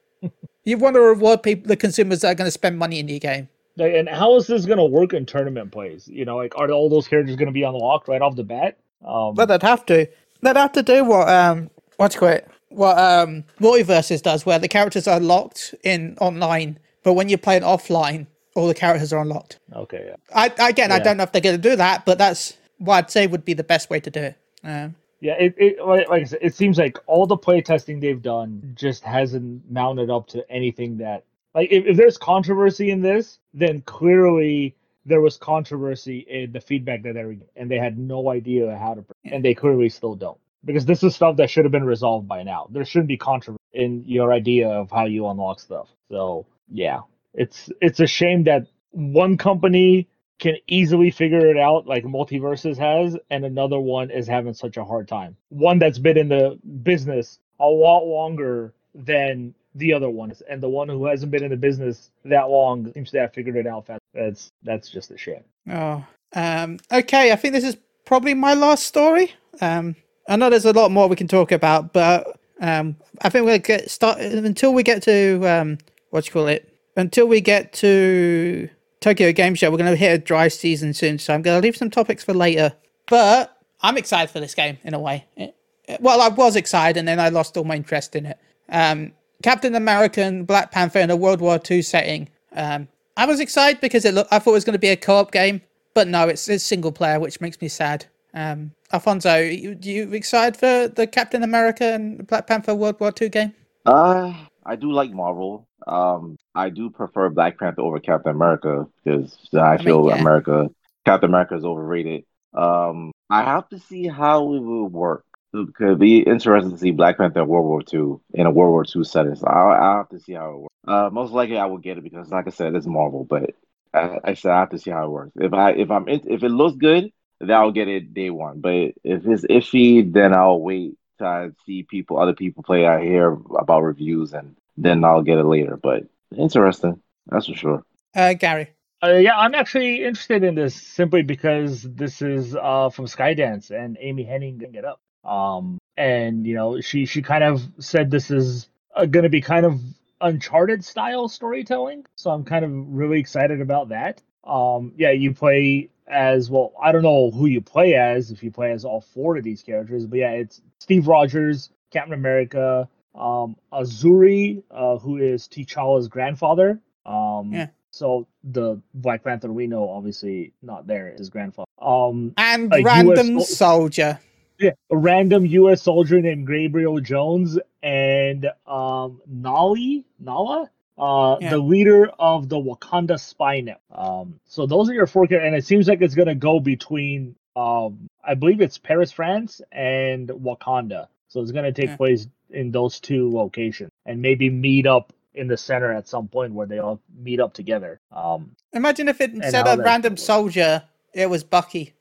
You want to reward people, the consumers that are going to spend money in your game. And how is this going to work in tournament plays? You know, like, are all those characters going to be unlocked right off the bat? Um, but they'd have to. They'd have to do what um, what's it? What um, Multiverses does, where the characters are locked in online, but when you're playing offline, all the characters are unlocked. Okay. Yeah. I again, yeah. I don't know if they're going to do that, but that's what I'd say would be the best way to do it. Um, Yeah, it, it like I said, it seems like all the playtesting they've done just hasn't mounted up to anything that... Like, if, if there's controversy in this, then clearly there was controversy in the feedback that they were getting, and they had no idea how to... And they clearly still don't. Because this is stuff that should have been resolved by now. There shouldn't be controversy in your idea of how you unlock stuff. So, yeah. It's, it's a shame that one company can easily figure it out, like Multiverses has, and another one is having such a hard time. One that's been in the business a lot longer than the other ones, and the one who hasn't been in the business that long seems to have figured it out fast. That's that's just a shame. Oh, um, okay. I think this is probably my last story. Um, I know there's a lot more we can talk about, but um, I think we'll get started until we get to um, what do you call it? Until we get to Tokyo Game Show. We're going to hit a dry season soon, so I'm going to leave some topics for later. But I'm excited for this game, in a way. It, it, well, I was excited, and then I lost all my interest in it. Um, Captain America and Black Panther in a World War Two setting. Um, I was excited because it looked, I thought it was going to be a co-op game, but no, it's, it's single player, which makes me sad. Um, Alfonso, you, you excited for the Captain America and Black Panther World War Two game? Uh, I do like Marvel. Um, I do prefer Black Panther over Captain America, because I feel I mean, yeah. America, Captain America is overrated. Um, I have to see how it will work. It could be interesting to see Black Panther in World War Two in a World War Two setting. So I'll, I'll have to see how it works. Uh, most likely I will get it, because, like I said, it's Marvel. But I, I said I have to see how it works. If I if I'm in, if it looks good, then I'll get it day one. But if it's iffy, then I'll wait till I see people, other people play. I hear about reviews and. Then I'll get it later, but interesting, that's for sure. Uh, Gary? Uh, yeah, I'm actually interested in this simply because this is uh, from Skydance and Amy Hennig didn't get up. Um, and, you know, she, she kind of said this is uh, going to be kind of Uncharted style storytelling. So I'm kind of really excited about that. Um, yeah, you play as, well, I don't know who you play as, if you play as all four of these characters. But yeah, it's Steve Rogers, Captain America, um, Azuri, uh, who is T'Challa's grandfather. Um, yeah. So the Black Panther we know, obviously not there, is grandfather. Um, and random U S soldier. Yeah, a random U S soldier named Gabriel Jones and um, Nali, Nala, uh, yeah. the leader of the Wakanda spy net. Um, so those are your four characters, and it seems like it's going to go between, um, I believe it's Paris, France, and Wakanda. So it's going to take yeah. place in those two locations, and maybe meet up in the center at some point where they all meet up together. Um, Imagine if it, instead of random works. soldier, it was Bucky.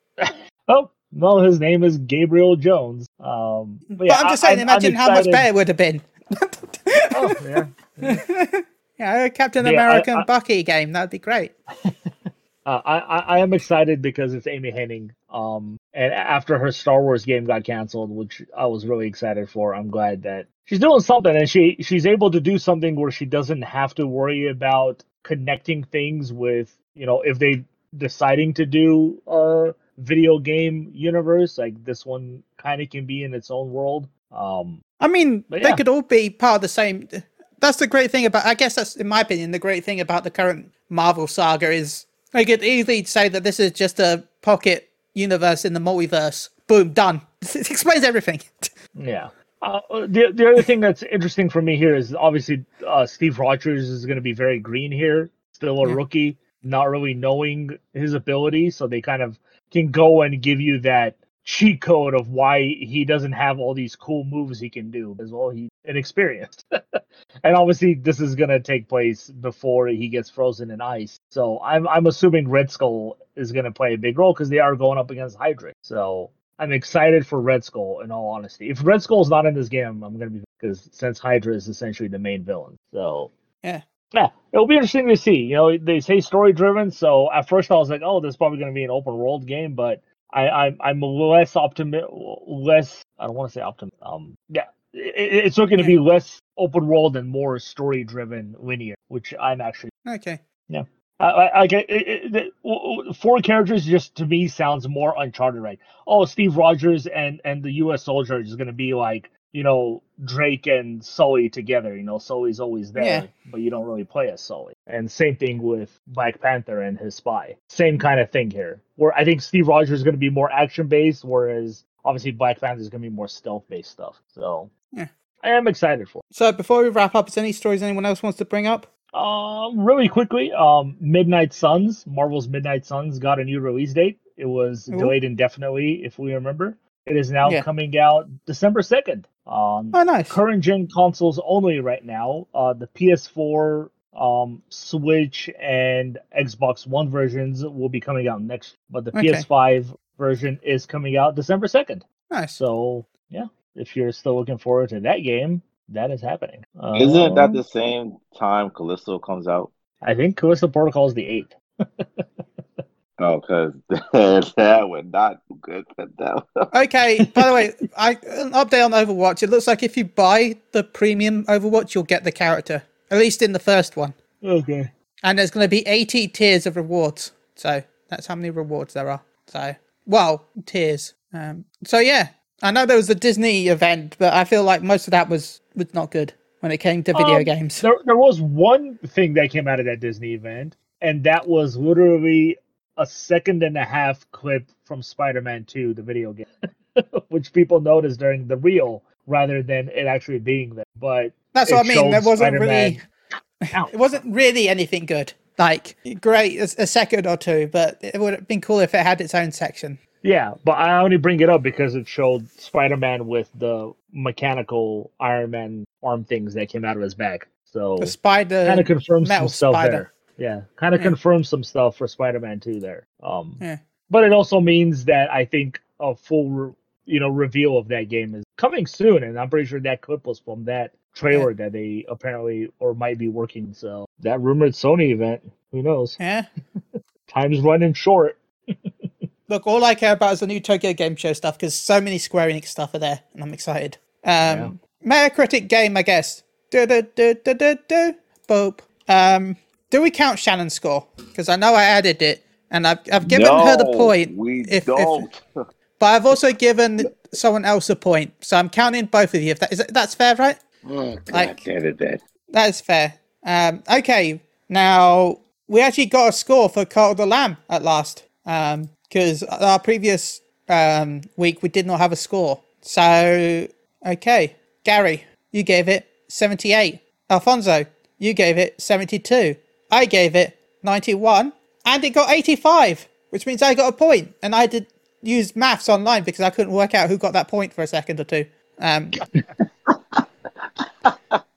Oh, no, his name is Gabriel Jones. Um, but, but yeah, I'm just saying, I, imagine I'm how much better it would have been. Oh, yeah. Yeah, yeah Captain yeah, American I, I, Bucky game, that'd be great. uh, I, I, I am excited because it's Amy Hennig. Um, and after her Star Wars game got canceled, which I was really excited for, I'm glad that she's doing something, and she, she's able to do something where she doesn't have to worry about connecting things with, you know, if they deciding to do a video game universe, like this one kind of can be in its own world. Um, I mean, yeah. they could all be part of the same. That's the great thing about, I guess that's, in my opinion, the great thing about the current Marvel saga is they could easily say that this is just a pocket universe in the multiverse. Boom, done. It explains everything. Yeah. Uh, the the other thing that's interesting for me here is obviously uh, Steve Rogers is going to be very green here, still a yeah. rookie, not really knowing his ability, so they kind of can go and give you that cheat code of why he doesn't have all these cool moves he can do, as well he's inexperienced. And obviously this is going to take place before he gets frozen in ice, so I'm I'm assuming Red Skull is going to play a big role because they are going up against Hydra, so I'm excited for Red Skull, in all honesty. If Red Skull's not in this game, I'm going to be... Because since Hydra is essentially the main villain. So... Yeah. Yeah. It'll be interesting to see. You know, they say story-driven, so at first I was like, oh, this is probably going to be an open-world game, but I, I, I'm less optimistic... Less... I don't want to say optimistic. Um, yeah. It, it's looking yeah. to be less open-world and more story-driven linear, which I'm actually... Okay. Yeah. I, I get it, it, it, four characters just to me sounds more Uncharted, right? Oh, Steve Rogers and, and the U S soldier is going to be like, you know, Drake and Sully together. You know, Sully's always there, yeah. but you don't really play as Sully. And same thing with Black Panther and his spy. Same kind of thing here, where I think Steve Rogers is going to be more action-based, whereas obviously Black Panther is going to be more stealth-based stuff. So yeah. I am excited for it. So before we wrap up, is any stories anyone else wants to bring up? Um, really quickly, um, Midnight Suns, Marvel's Midnight Suns got a new release date. It was Ooh. delayed indefinitely, if we remember. It is now yeah. coming out December second. Um, oh, nice. Current gen consoles only right now. Uh, the P S four, um, Switch, and Xbox One versions will be coming out next. But the okay. P S five version is coming out December second. Nice. So, yeah, if you're still looking forward to that game, that is happening. Um, Isn't that the same time Callisto comes out? I think Callisto Protocol is the eighth. Oh, because that would not be good. Okay, by the way, I, an update on Overwatch. It looks like if you buy the premium Overwatch, you'll get the character, at least in the first one. Okay. And there's going to be eighty tiers of rewards. So that's how many rewards there are. So, well, tiers. Um, so, yeah. I know there was a Disney event, but I feel like most of that was, was not good when it came to video um, games. There, there was one thing that came out of that Disney event, and that was literally a second and a half clip from Spider-Man two, the video game, which people noticed during the reel rather than it actually being there. But that's what I mean. There wasn't Spider-Man really, it wasn't really anything good. Like, great, a, a second or two, but it would have been cool if it had its own section. Yeah, but I only bring it up because it showed Spider-Man with the mechanical Iron Man arm things that came out of his back. So the spider kind of confirms some stuff spider. there. Yeah, kind of yeah. confirms some stuff for Spider-Man two there. Um, yeah. But it also means that I think a full re- you know reveal of that game is coming soon, and I'm pretty sure that clip was from that trailer yeah. that they apparently or might be working. So that rumored Sony event, Who knows? Yeah. Time's running short. Look, all I care about is the new Tokyo Game Show stuff, because so many Square Enix stuff are there, and I'm excited. Um, yeah. Metacritic game, I guess. Do do do do do do. Boop. Um, do we count Shannon's score? Because I know I added it, and I've I've given no, her the point. We if, don't. If, but I've also given someone else a point, so I'm counting both of you. If that is that's fair, right? Oh, God, like, damn it, Dad. That is fair. Um, okay, now we actually got a score for Carl the Lamb at last. Um. Because our previous um, week, we did not have a score. So, okay. Gary, you gave it seventy-eight. Alfonso, you gave it seventy-two. I gave it ninety-one. And it got eighty-five, which means I got a point. And I did use maths online because I couldn't work out who got that point for a second or two.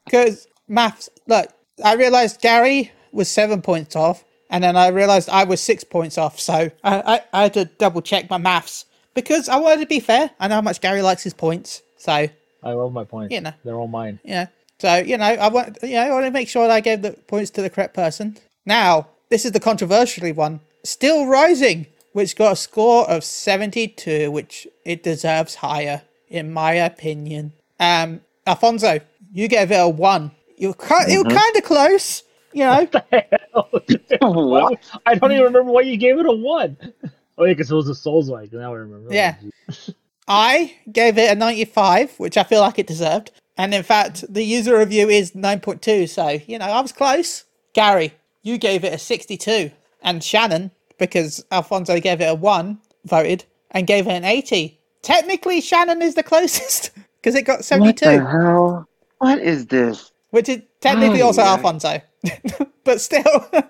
Because um, maths, look, I realized Gary was seven points off. And then I realised I was six points off, so I, I, I had to double-check my maths. Because I wanted to be fair. I know how much Gary likes his points, so... I love my points. You know. They're all mine. Yeah. You know, so, you know, I want you know, I want to make sure that I gave the points to the correct person. Now, this is the controversial one. Still Rising, which got a score of seventy-two, which it deserves higher, in my opinion. Um, Alfonso, you gave it a one. You were, mm-hmm. you were kind of close... You know, what the hell? What? I don't even remember why you gave it a one. Oh, yeah, because it was a Souls-like. Now I remember. Yeah, I gave it a ninety-five, which I feel like it deserved. And in fact, the user review is nine point two, so you know I was close. Gary, you gave it a sixty-two, and Shannon, because Alfonso gave it a one, voted and gave it an eighty. Technically, Shannon is the closest because it got seventy-two. What the hell? What is this? Which is technically oh, also yeah. Alfonso. But still,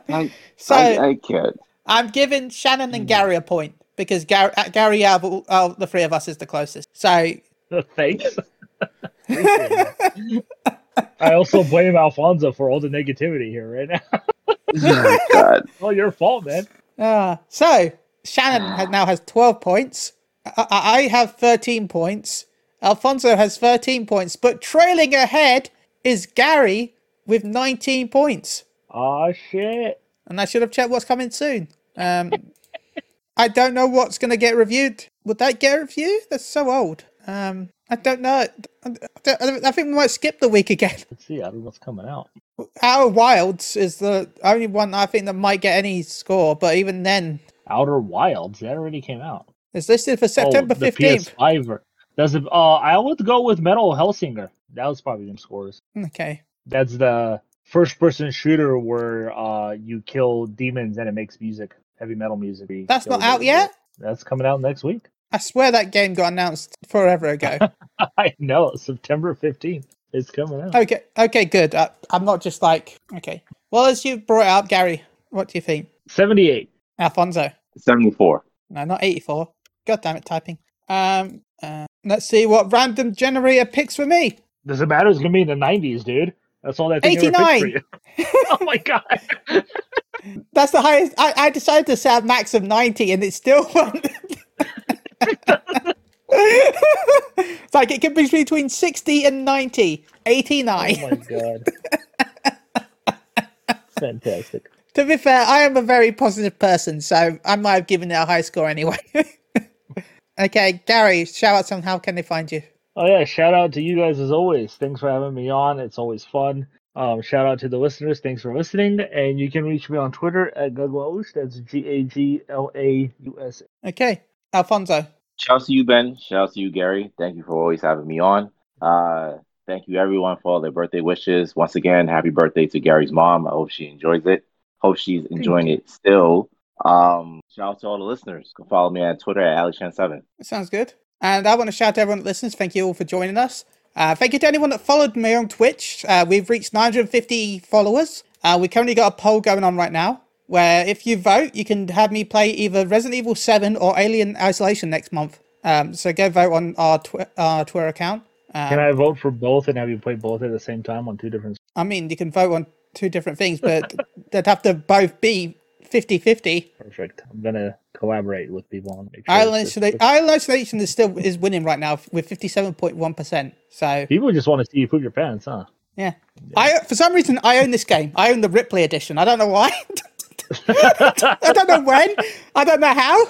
I, so I, I can't. I'm giving Shannon and Gary a point because Gary, Gary out of all, the three of us is the closest. So thanks. I also blame Alfonso for all the negativity here right now. Oh, God. Well, your fault, man. Uh, so Shannon has, now has twelve points. I, I have thirteen points. Alfonso has thirteen points, but trailing ahead is Gary. With nineteen points. Oh, shit. And I should have checked what's coming soon. Um, I don't know what's going to get reviewed. Would that get reviewed? That's so old. Um, I don't know. I, don't, I think we might skip the week again. Let's see. I don't know what's coming out. Outer Wilds is the only one I think that might get any score, but even then. Outer Wilds? That already came out. It's listed for September oh, the fifteenth. P S five. Does it, uh, I would go with Metal Hellsinger. That was probably them scores. Okay. That's the first-person shooter where uh, you kill demons and it makes music, heavy metal music. That's not out yet? That's coming out next week. I swear that game got announced forever ago. I know, September fifteenth. It's coming out. Okay, okay, good. I, I'm not just like, okay. Well, as you brought it up, Gary, what do you think? seventy-eight. Alfonso? seventy-four. No, not eighty-four. God damn it, typing. Um, uh, let's see what random generator picks for me. Does it matter? It's going to be in the nineties, dude. That's all that thing ever picked for you. Oh my God. That's the highest. I, I decided to say a max of ninety and it still won. It's like it can be between sixty and ninety. eighty-nine. Oh my God. Fantastic. To be fair, I am a very positive person, so I might have given it a high score anyway. Okay, Gary, shout out some. How can they find you? Oh, yeah. Shout out to you guys as always. Thanks for having me on. It's always fun. Um, shout out to the listeners. Thanks for listening. And you can reach me on Twitter at Gaglaush. That's G A G L A U S. Okay. Alfonso. Shout out to you, Ben. Shout out to you, Gary. Thank you for always having me on. Uh, thank you, everyone, for all their birthday wishes. Once again, happy birthday to Gary's mom. I hope she enjoys it. Hope she's enjoying it still. Um, shout out to all the listeners. Go follow me on Twitter at Alex Chan seven. Sounds good. And I want to shout out to everyone that listens. Thank you all for joining us. Uh, thank you to anyone that followed me on Twitch. Uh, we've reached nine hundred fifty followers. Uh, we currently got a poll going on right now where if you vote, you can have me play either Resident Evil seven or Alien Isolation next month. Um, so go vote on our, twi- our Twitter account. Um, can I vote for both and have you play both at the same time on two different... I mean, you can vote on two different things, but they'd have to both be fifty-fifty. Perfect. I'm going to collaborate with people and make sure. Island Isolation is still is winning right now with fifty-seven point one percent. So people just want to see you poop your pants, huh? Yeah. yeah. I for some reason I own this game. I own the Ripley edition. I don't know why. I don't know when. I don't know how.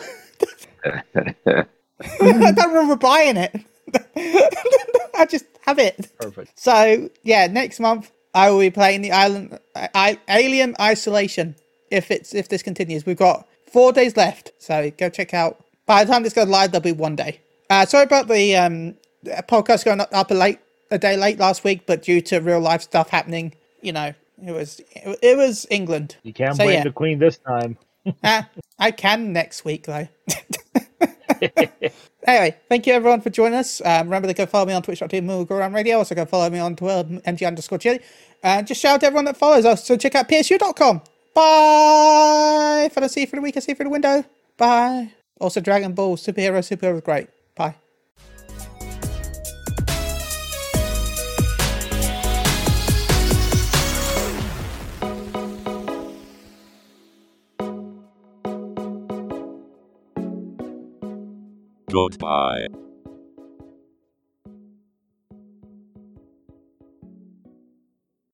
I don't remember buying it. I just have it. Perfect. So yeah, next month I will be playing the Island I, Alien Isolation. If it's if this continues, we've got four days left. So go check out. By the time this goes live, there'll be one day. Uh, sorry about the um, podcast going up, up a late a day late last week, but due to real life stuff happening, you know, it was it, it was England. You can't so, blame yeah. the Queen this time. uh, I can next week though. Anyway, thank you everyone for joining us. Um, remember to go follow me on twitch dot t v slash moogleground radio. Also go follow me on Twitter, M G underscore Chili. And just shout out to everyone that follows us. So check out P S U dot com. Bye. For the see for the week, I see for the window. Bye. Also Dragon Ball, Superhero, Superhero is great. Bye. Goodbye.